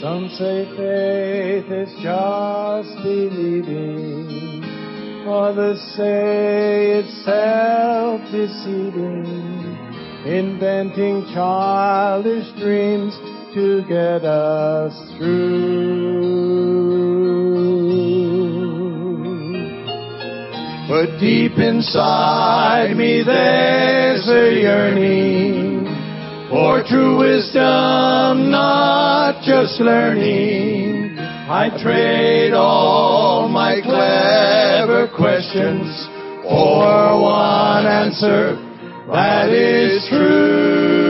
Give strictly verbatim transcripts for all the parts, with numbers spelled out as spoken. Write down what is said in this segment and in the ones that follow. Some say faith is just believing. Others say it's self-deceiving, inventing childish dreams to get us through. But deep inside me there's a yearning for true wisdom, not just learning. I trade all my clever questions for one answer that is true.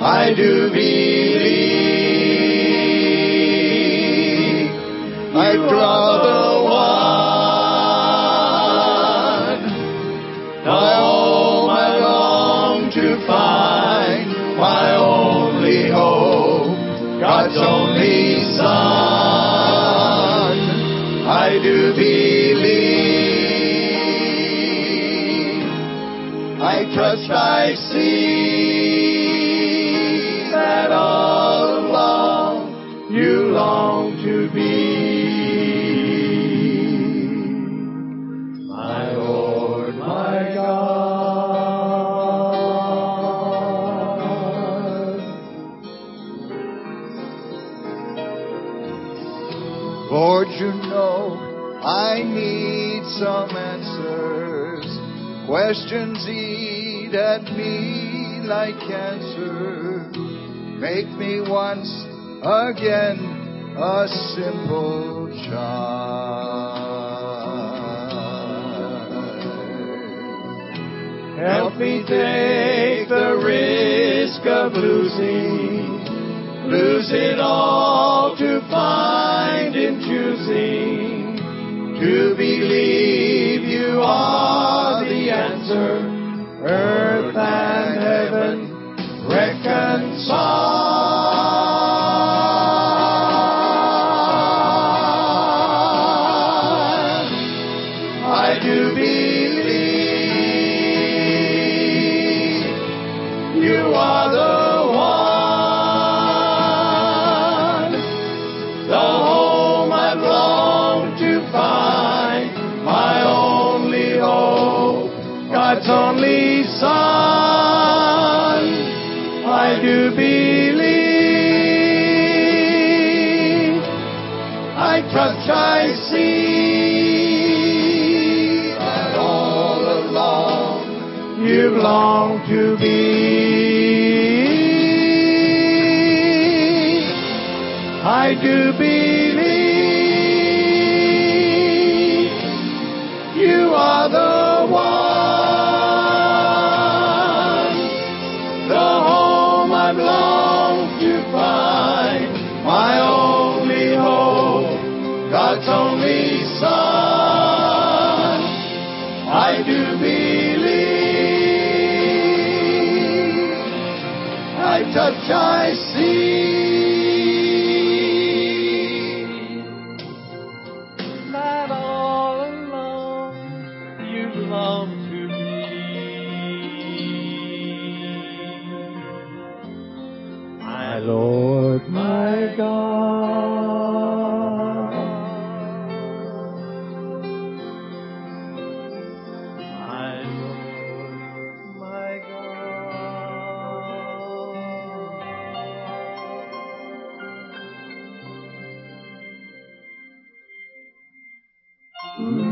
I do believe I draw the one I all my long to find, my only hope, God's only Son. I do believe, I trust, I see that all along you long to be, my Lord, my God. Lord, you know I need some answers. Questions eat at me like cancer. Make me once again a simple child. Help me take the risk of losing, lose it all to find in choosing, to believe you are the answer, earth and heaven reconciled. I do believe you are the God's only Son. I do believe, I trust, I see that all along you long to be. I do believe you are the one, I long to find, my only hope, God's only Son. I do believe, I touch, I see that all along you belong to my Lord, my God, my Lord, my God. Mm.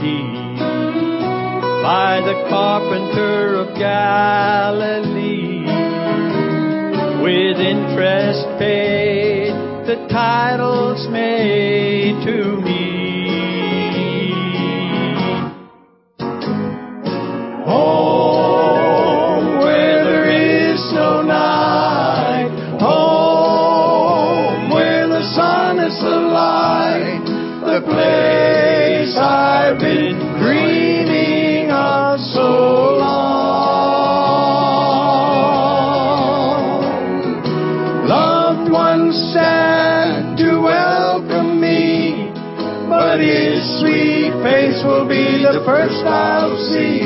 Sea by the carpenter of Galilee. With interest paid, the title's made to me. Oh, place I've been dreaming of so long. Loved ones sad to welcome me, but his sweet face will be the first I'll see.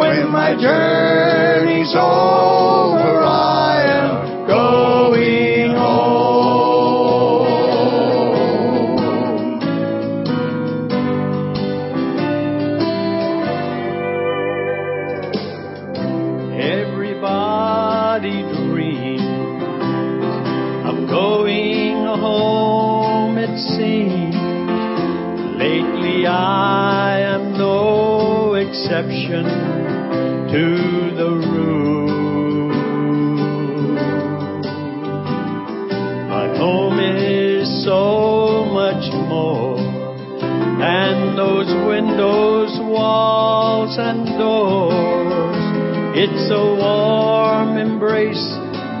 When my journey's over, I am going. I am no exception to the rule. My home is so much more than those windows, walls, and doors. It's a warm embrace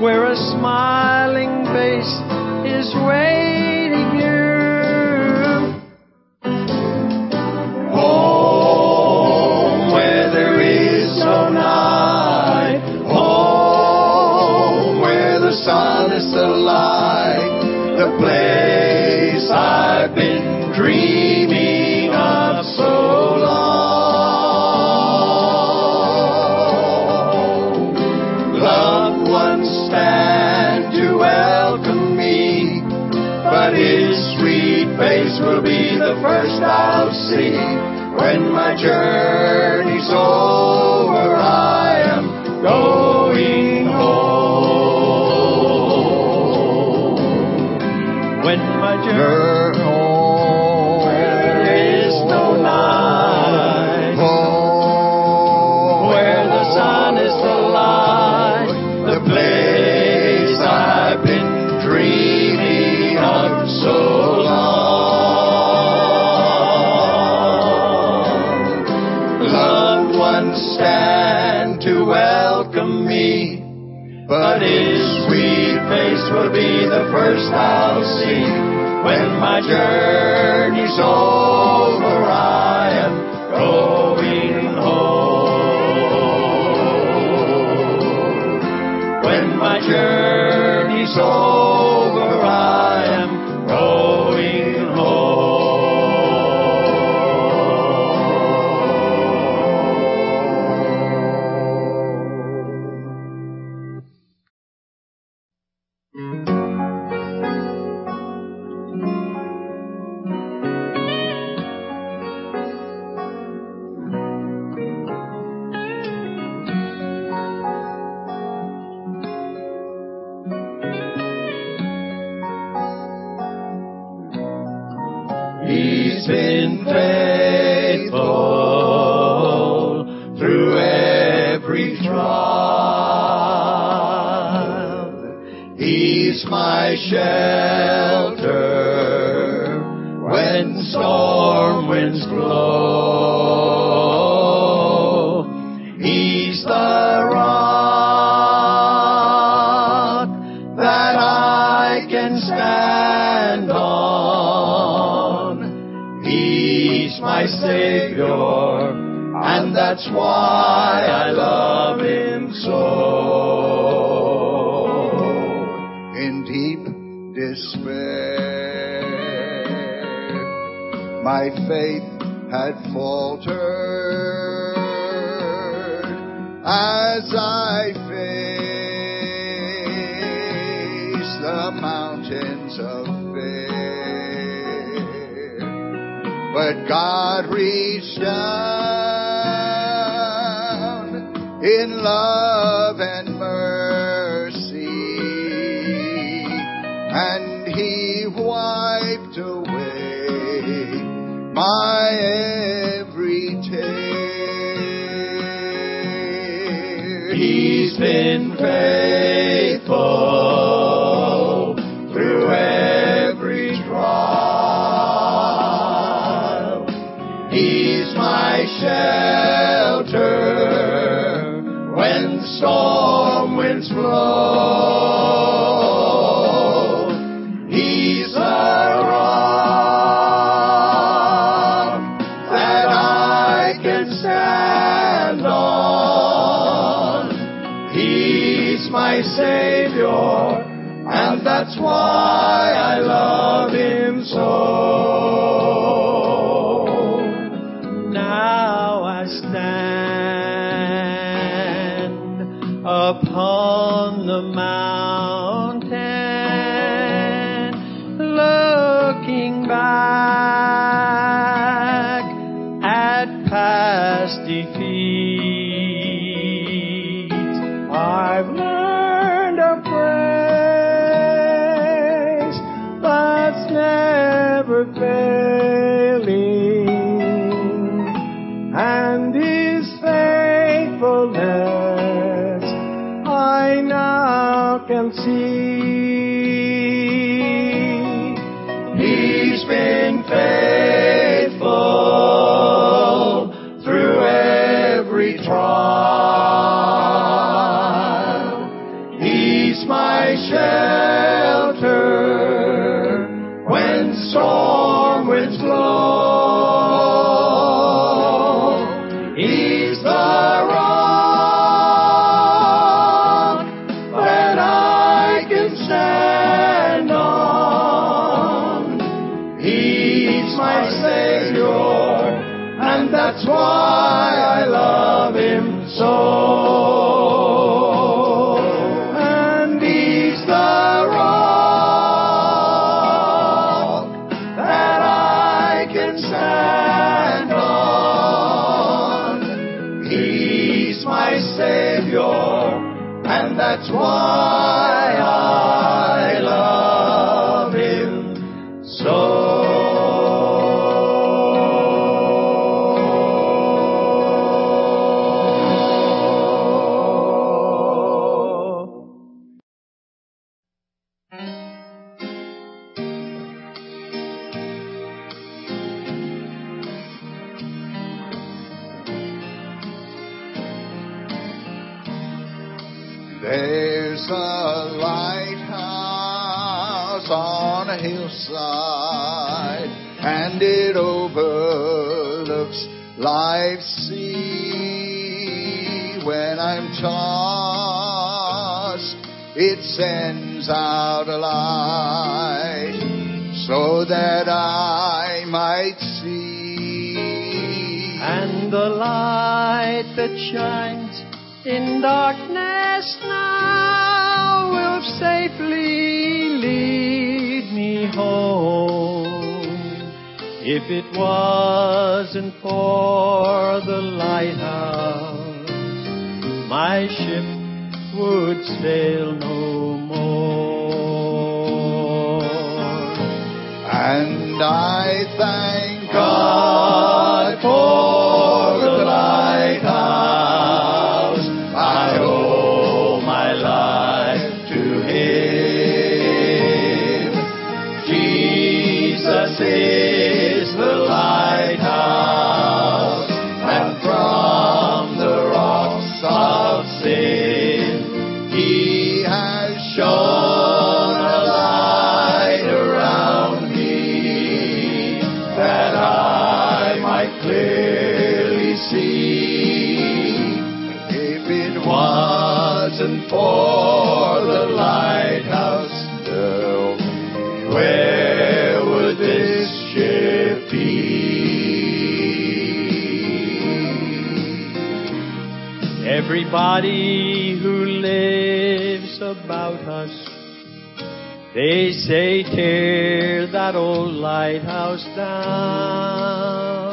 where a smiling face is waiting you. The place I've been dreaming of so long. Loved ones stand to welcome me, but his sweet face will be the first I'll see. When my journey's over, I am going. When my journey, home, where there is no night, home, where the sun is the light, the place I've been dreaming of so long. Loved ones stand to welcome me, but his sweet face will be the first I'll see. When my journey's over, I am going home. When my journey's over, I am going home. Mm-hmm. Wiped away my every He's been faithful through every trial. He's my shelter when storm winds blow. He's a rock that I can stand on. He's my Savior, and that's why I love Him so. Now I stand upon the mountain, looking back at past defeat. I've learned a praise that's never failing, and His faithfulness I now can see. He's been faithful through every trial. He's my shelter when storm winds blow. He's the rock that I can stand on. He's my Savior, and that's why I love Him so. And He's the rock that I can stand on. He's my Savior, and that's why I love Him so. There's a lighthouse on a hillside, and it overlooks life's sea. When I'm tossed, it sends out a light so that I might see. And the light that shines in darkness now will safely lead me home. If it wasn't for the lighthouse, my ship would sail no more. And I thank God for the lighthouse. Is the lighthouse, and from the rocks of sin He has shone a light around me that I might clearly see. If it wasn't for the lighthouse, no, where everybody who lives about us, they say tear that old lighthouse down,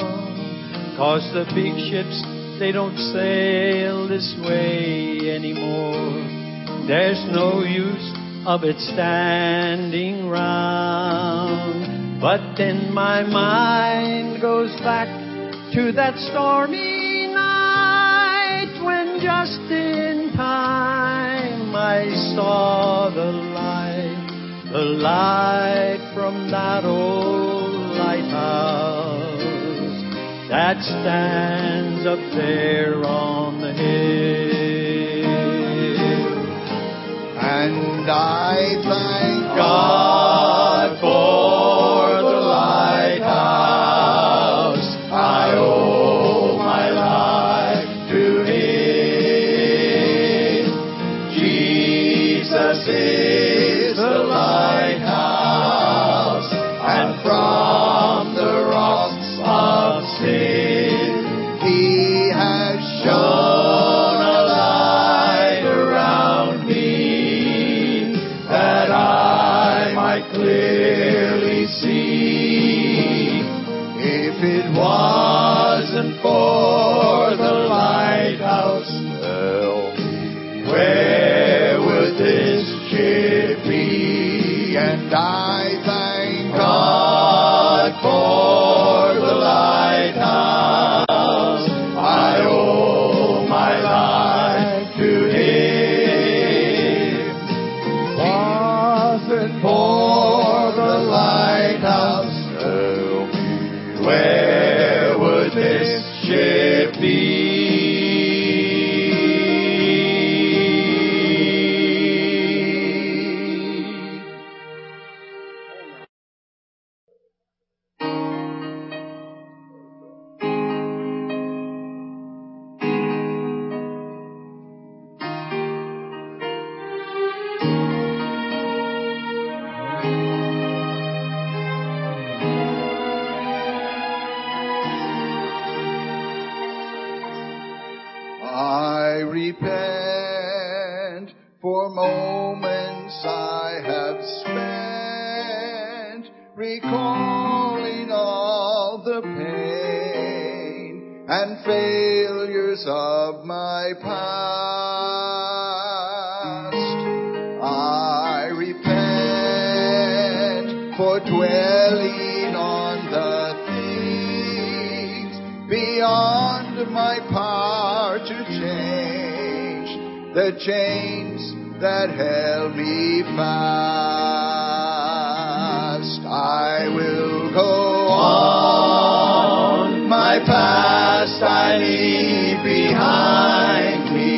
'cause the big ships, they don't sail this way anymore. There's no use of it standing round. But then my mind goes back to that stormy, just in time. saw the light, the light from that old lighthouse that stands up there on the hill. And I thank God for the lighthouse. I owe my life to Him. Jesus is the lighthouse, and from the rocks of sin He has shown a light around me that I might clearly see. If it wasn't for the lighthouse, where would this ship be? And I thank God for the lighthouse. I owe my life to Him. Wasn't for the lighthouse, where would this ship be? I repent for moments I have spent, recalling all the pain and failures of my past. I repent for dwelling on the things beyond my power to change, the chains that held me fast. I will go on, my past I leave behind me.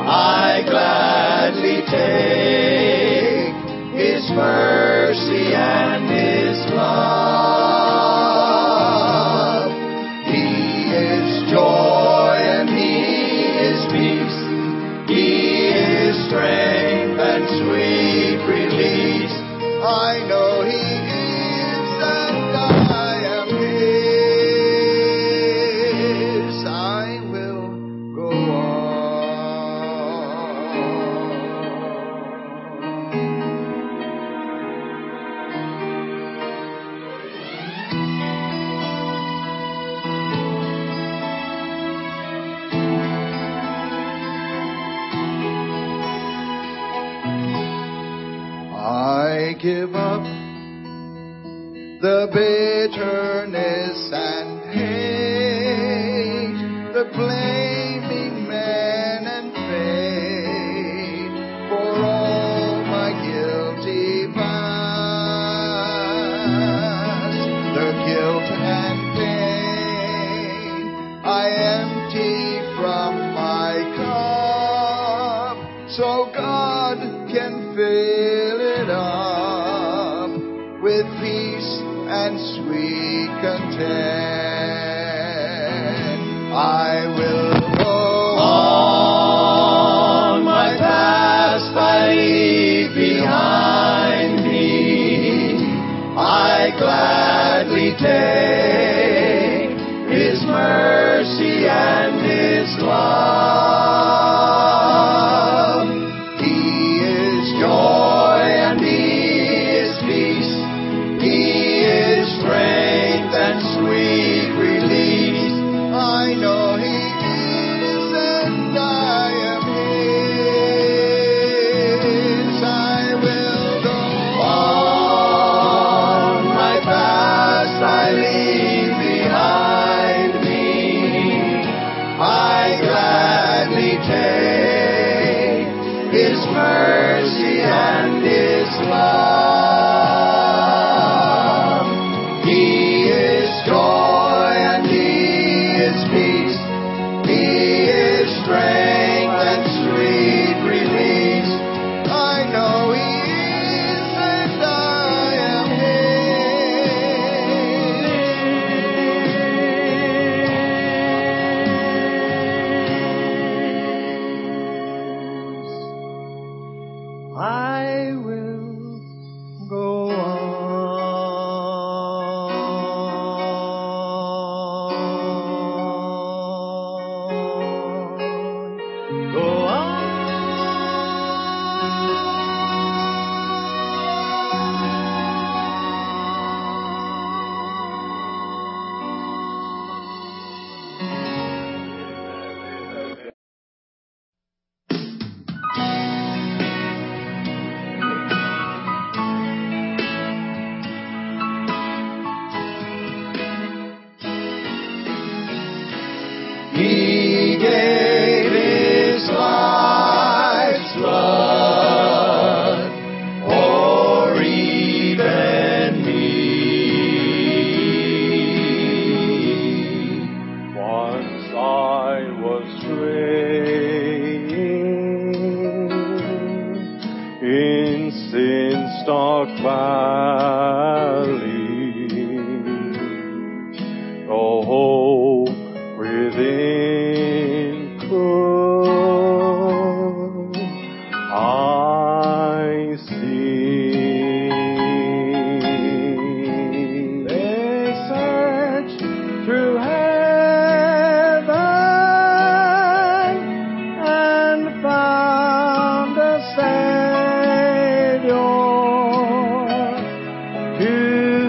I gladly take His mercy and His love. Strength and sweet release. I know He is, and I am His. I will go on. I give up the bitterness and hate, the blaming men and fate for all my guilty past. The guilt and pain I empty from my cup, so God can fill it up with peace and sweet content. I will go on, my past I leave behind me. I gladly take His mercy and His love. I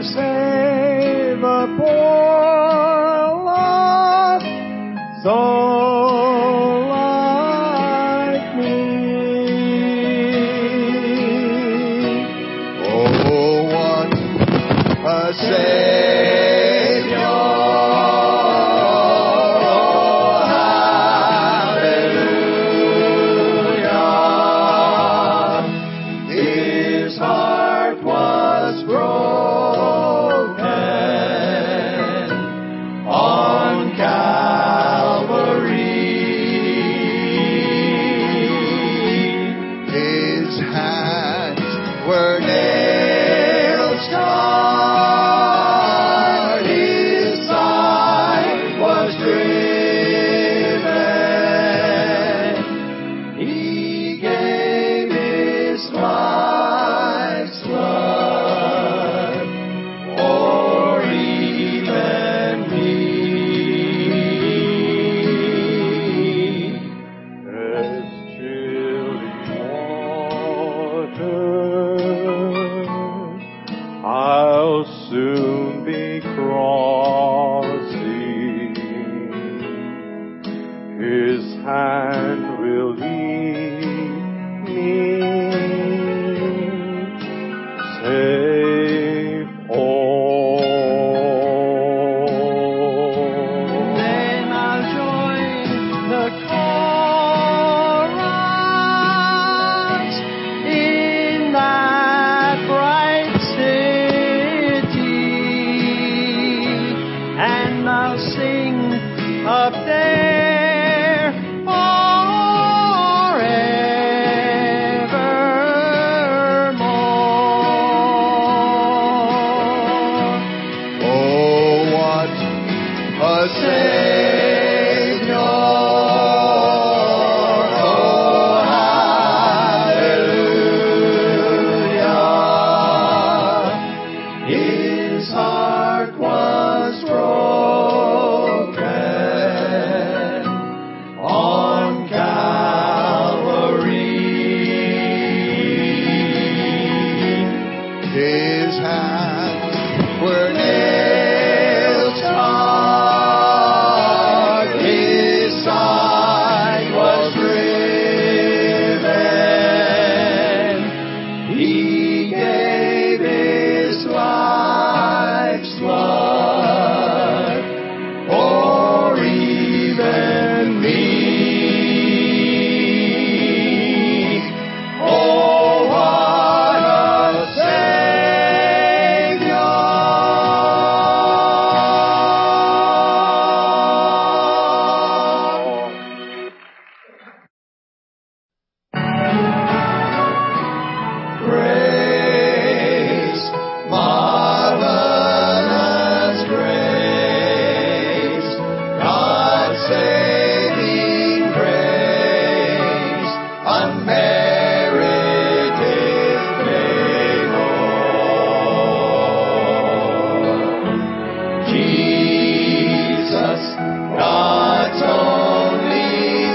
save a poor lost soul like me. Oh, want a Savior, oh, hallelujah, His heart was broken. Only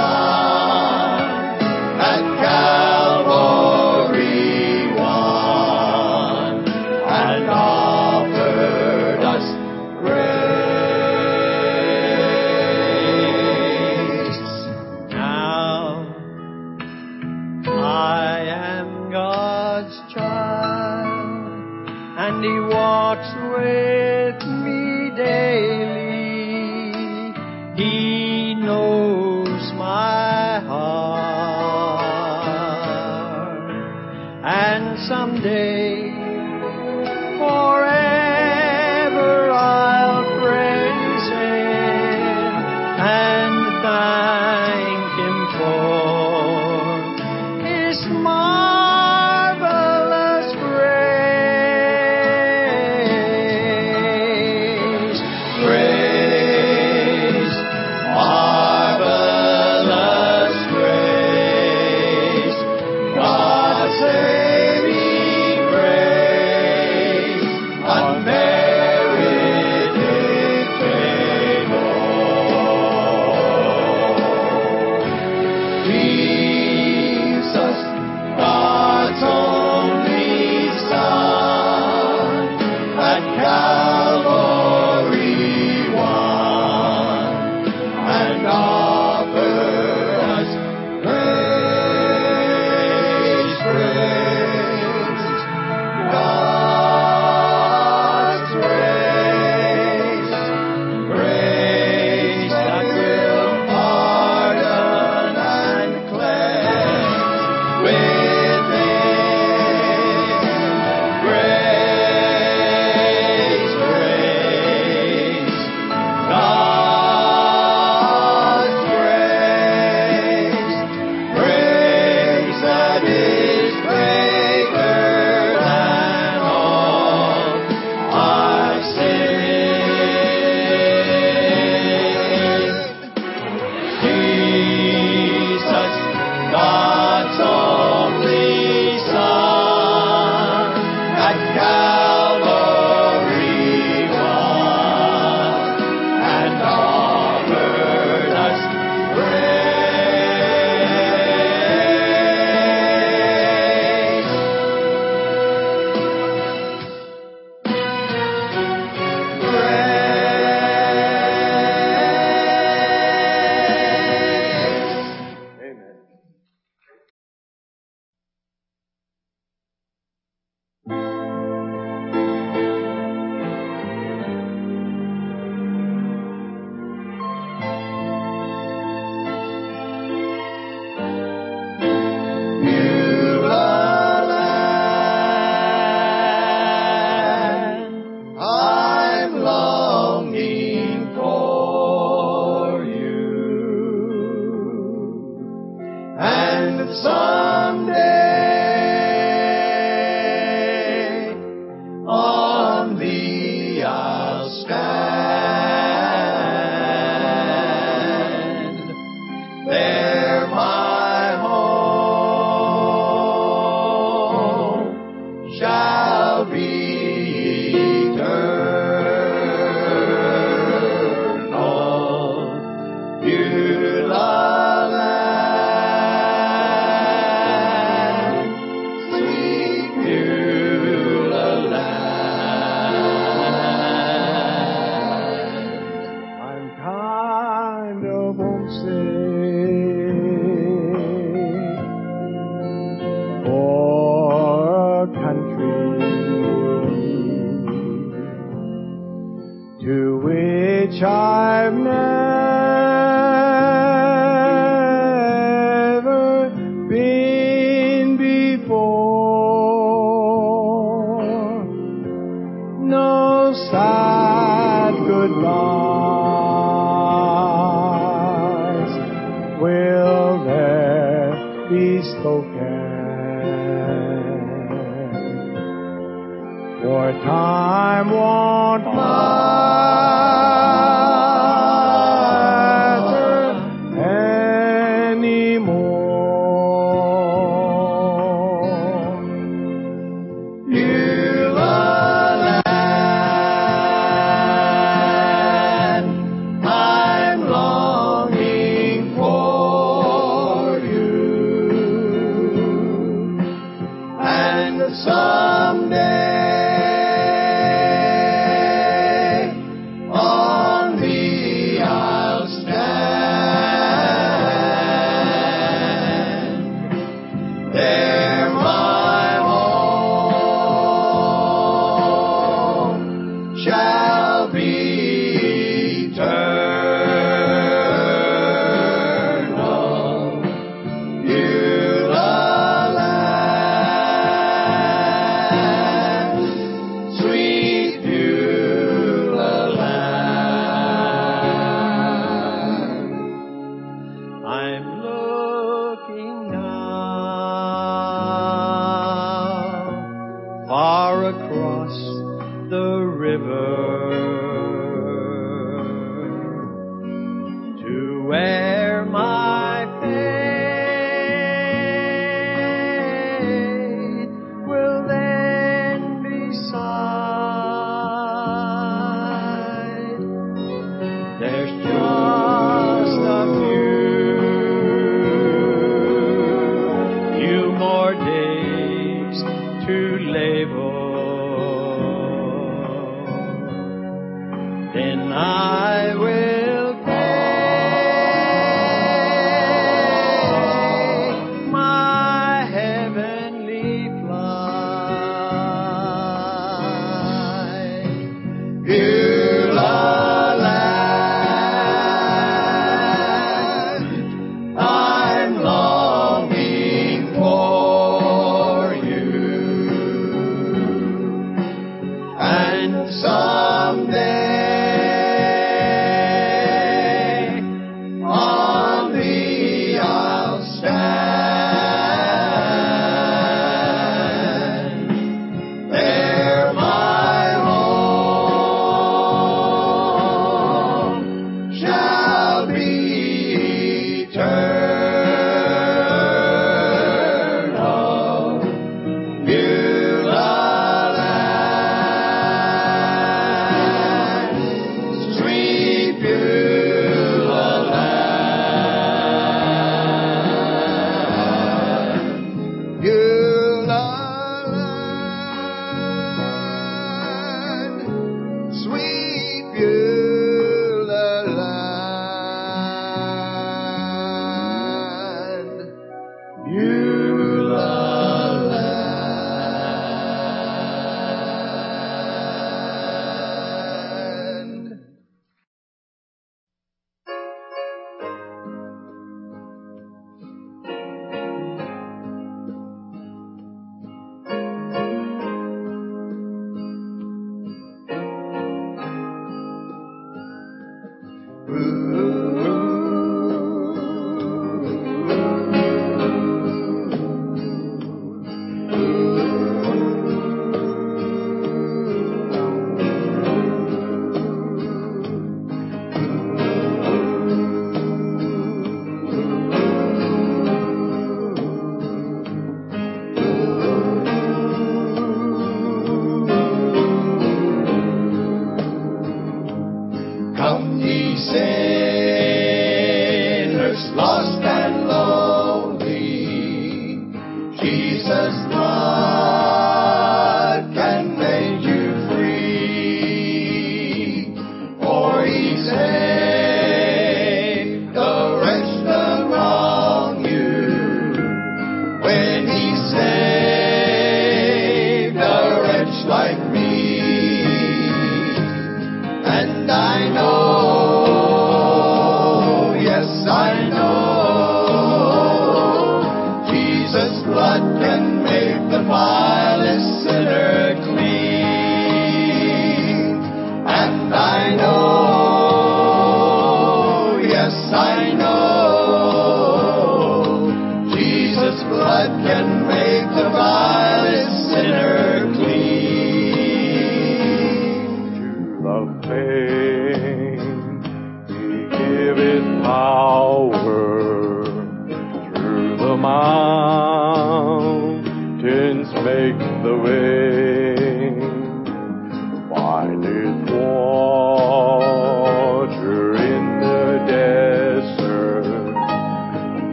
Son. and He walks with me daily. He knows my heart, and someday forever I'll praise Him and thank Him for His marvelous grace. Grace, marvelous grace, God's saving grace, unmerited favor. Jesus, God's only Son, at Calvary won, and offered us grace, grace, God's grace, grace that will pardon and cleanse within. Grace, grace, God's grace, grace that is greater than all our sins. Jesus, God's only Son, at Calvary won, and offered us grace. Grace. Amen. New land, I'm longing for you, and someday on thee I'll stand. There my home shall be eternal. Beulah land, sweet Beulah land. I'm kind of homesick for a country to which I've never been before. No sad goodbyes will there be spoken, for time won't matter anymore. Beulah land, I'm longing for you, and someday on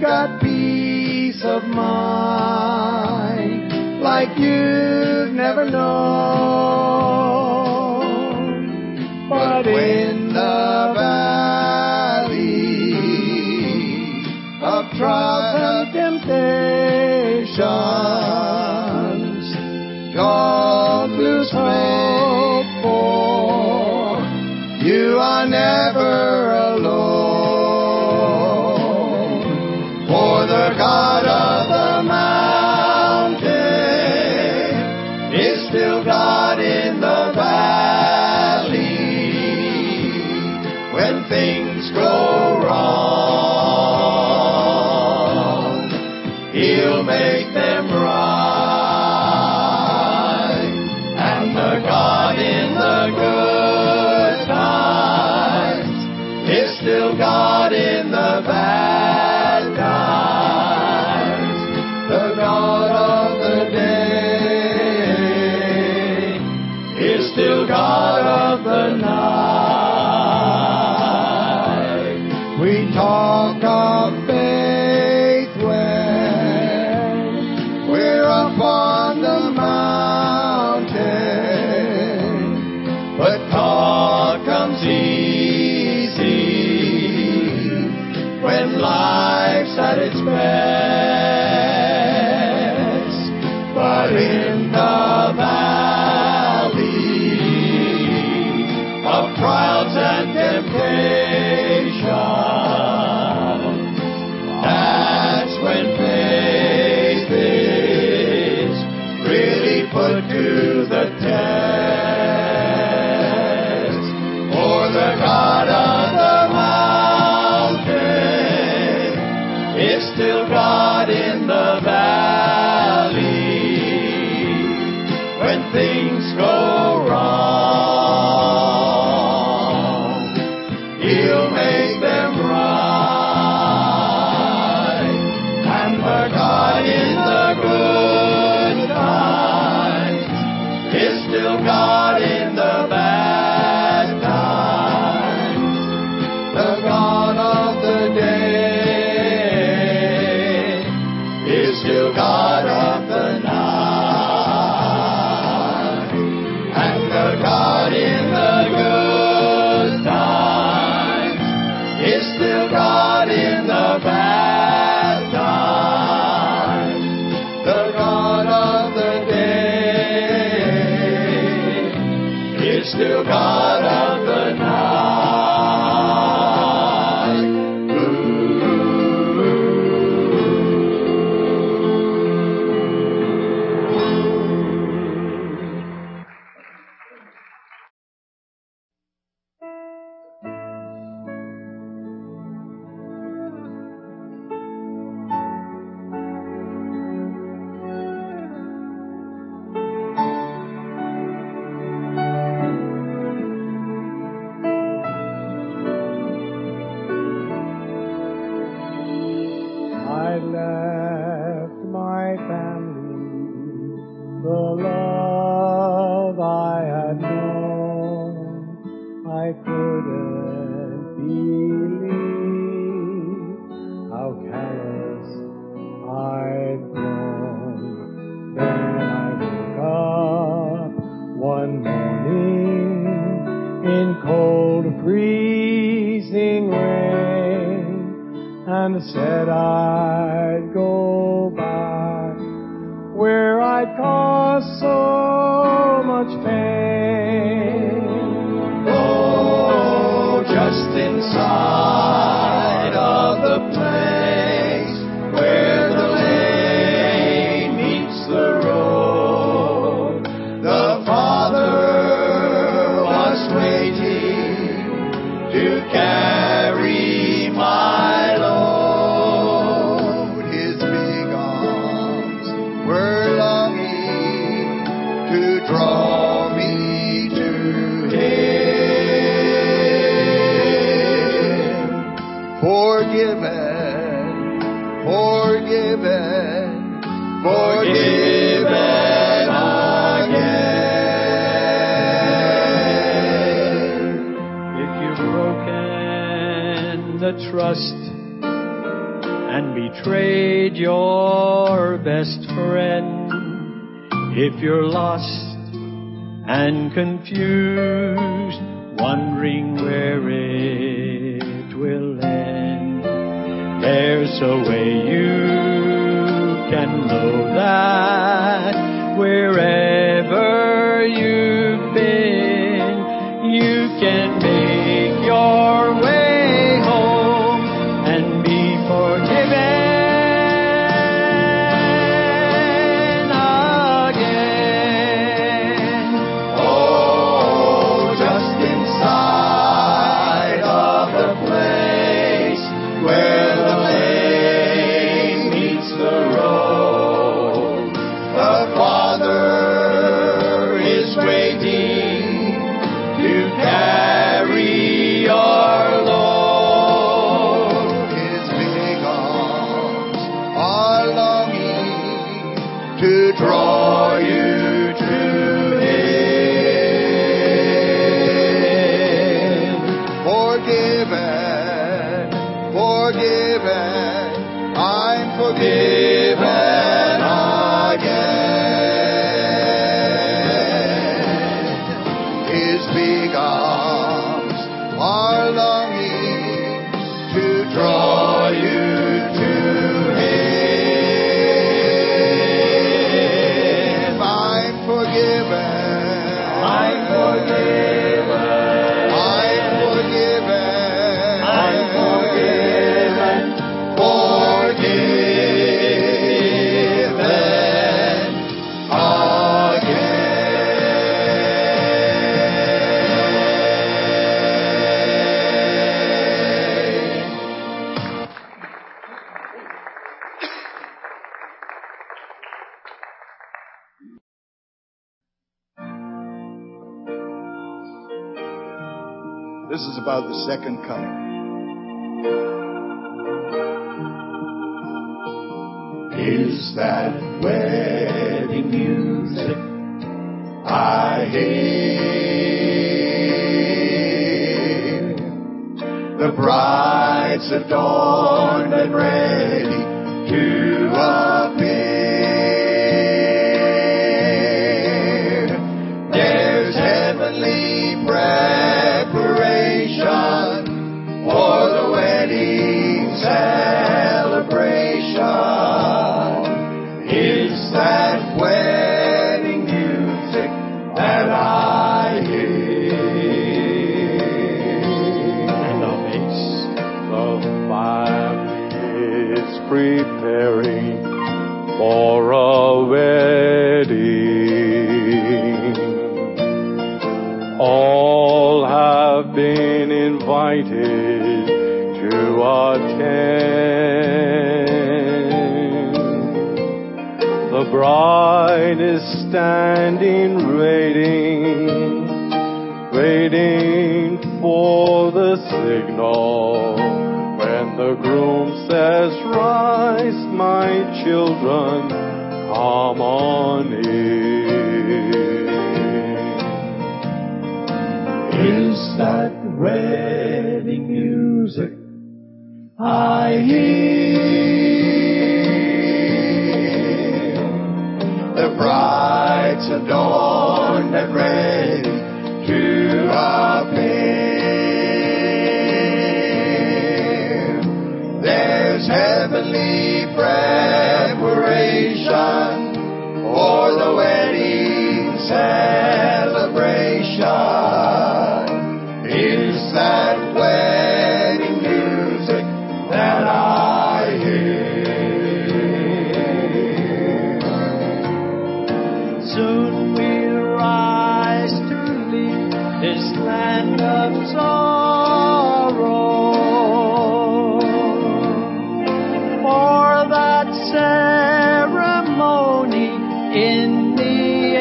God gives hope for God of the night. We talk of faith when we're upon the mountain, but talk comes easy when life's at its best. But in the trials and temptation, that's when faith is really put to the test. For the God of the mountain is still God in the valley. When things go wrong, He'll make them right. And the God in the good times is still God in the bad times. The God of the day is still God of the night. And the God in the good times is still God in the bad times. The God of the day is still God of the night. Ooh. Confused, wondering where it will end. There's a way you can know that wherever you've been, you can make your way home and be forgiven. Father big arms are longing to draw you to Him. I'm forgiven. I'm forgiven. I'm forgiven. I'm forgiven. Forgiven. This is about the second coming. Is that wedding music I hear? The bride's adorned and ready to appear. There's heavenly breath for the wedding celebration. Is that wedding music that I hear? And the midst of fire is preparing for a wedding. All have been invited to attend. The bride is standing waiting, waiting for the signal. When the groom says, "Rise, my children, come on in." Is that wedding music I hear? The bride's adorned and ready to appear. There's heavenly preparation for the wedding celebration. Is that wedding music that I hear? Soon we rise to leave this land of sorrow. For that ceremony in the air,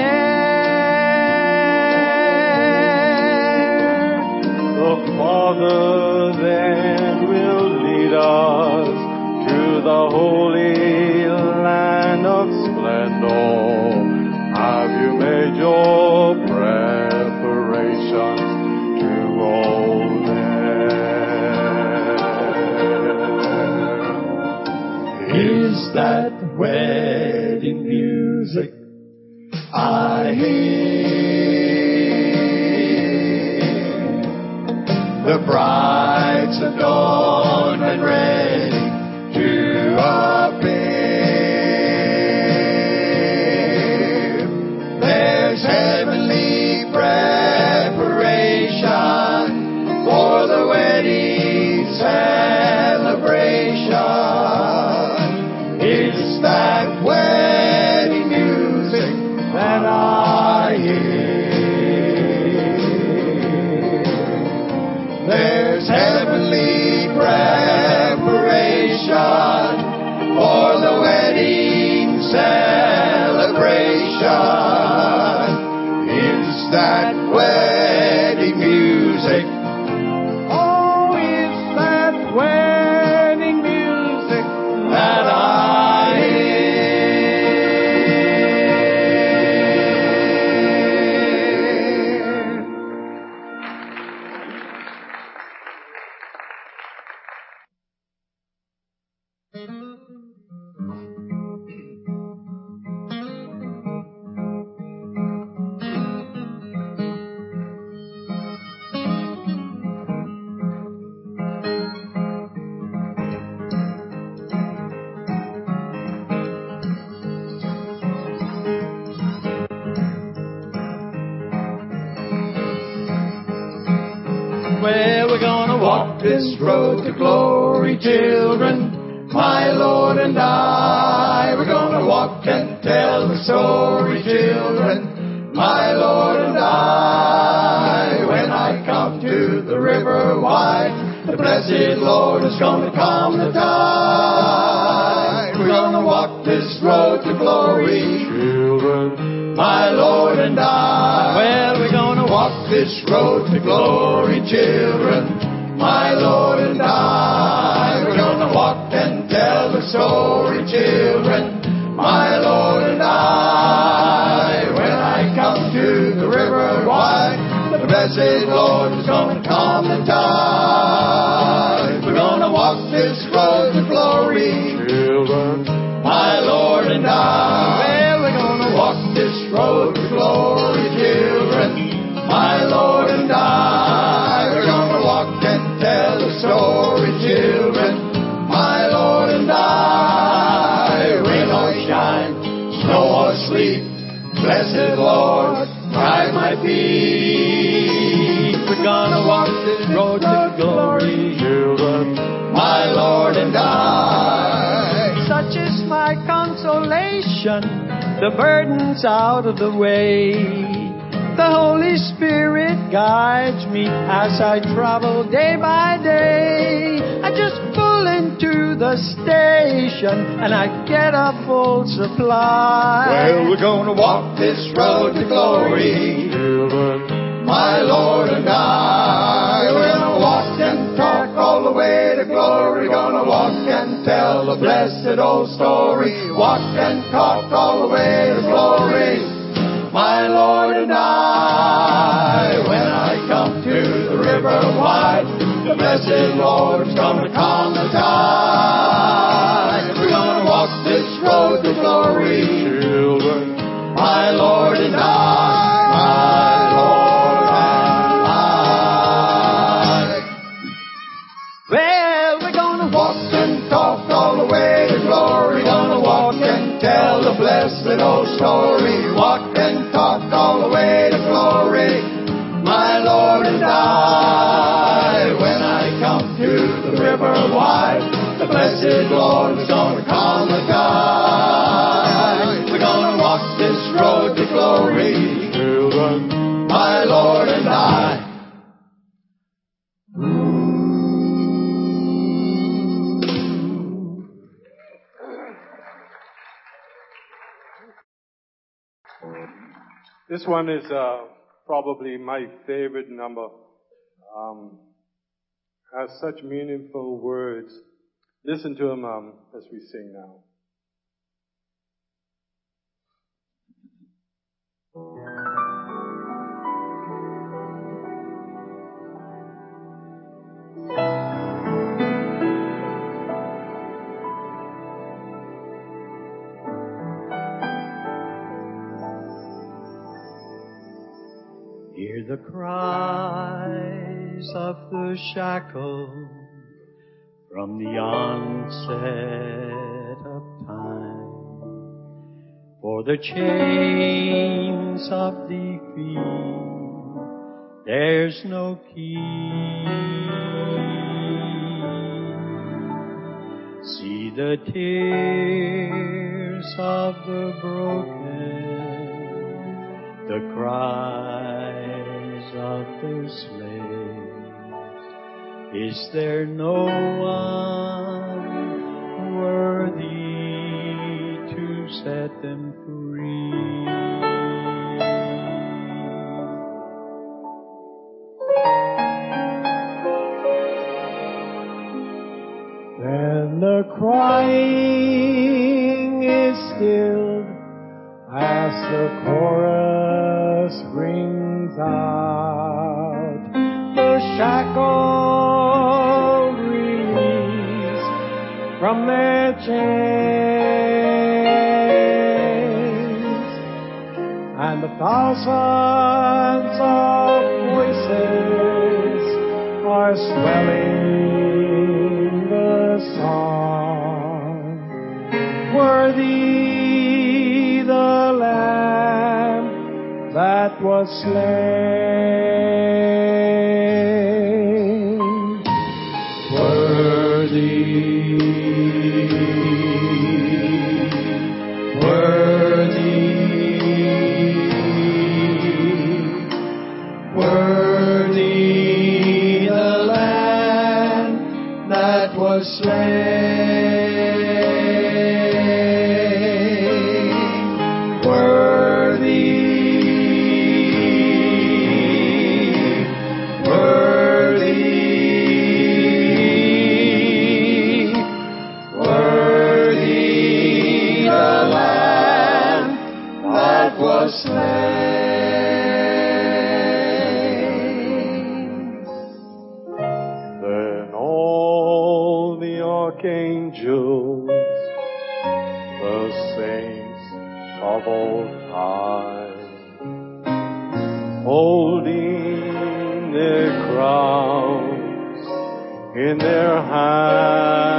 the Father then will lead us to the holy land of splendor. Have you made your preparations to go there? Is that wedding music I hear? The bride's adorned and ready to appear. There's heavenly preparation for the wedding celebration. Is that wedding music that I hear? There's heavenly preparation for the wedding celebration. Is that wedding music? Oh, is that wedding music that I hear? where we're gonna walk this road to glory, children. My Lord and I, we're gonna walk and tell the story, children. My Lord and I, when I come to the river wide, the blessed Lord is gonna come to die. We're gonna walk this road to glory, children. My Lord and I, well, we're gonna walk this road to glory, children. My Lord and I, we're gonna walk and tell the story, children. My Lord and I, when I come to the river wide, the blessed Lord is gonna come and die. We're gonna walk this road to glory, children. My Lord and I, well, we're gonna walk this road to glory, children. My Lord and I, we're gonna walk and tell the story, children. My Lord and I, rain or shine, snow or sleet, blessed Lord, guide my feet. We're gonna walk this road to glory, children. My Lord and I, such is my consolation, the burden's out of the way. The Holy Spirit guides me as I travel day by day. I just pull into the station and I get a full supply. Well, we're gonna walk this road to glory, children. My Lord and I, we're gonna walk and talk all the way to glory. We're gonna walk and tell the blessed old story. Walk and talk all the way to glory. My Lord and I, when I come to the river wide, the blessed Lord's gonna come and die. We're gonna walk this road to glory, children. My Lord and I, my Lord and I. Well, we're gonna walk and talk all the way to glory. We're gonna walk and tell the blessed old story. Walk all the way to glory, my Lord and I. When I come to the river wide, the blessed Lord is gonna come and guide. We're gonna walk this road to glory, children, my Lord and I. This one is uh, probably my favorite number. Um, has such meaningful words. Listen to them um, as we sing now. Hear the cries of the shackled from the onset of time, for the chains of defeat there's no key. See the tears of the broken, the cry of the slaves. Is there no one worthy to set them free? When the crying is stilled, as the chorus rings out, shackled released from their chains, and the thousands of voices are swelling the song. Worthy the Lamb that was slain. was slain. Worthy, worthy, worthy the Lamb that was slain. Angels, the saints of all time, holding their crowns in their hands.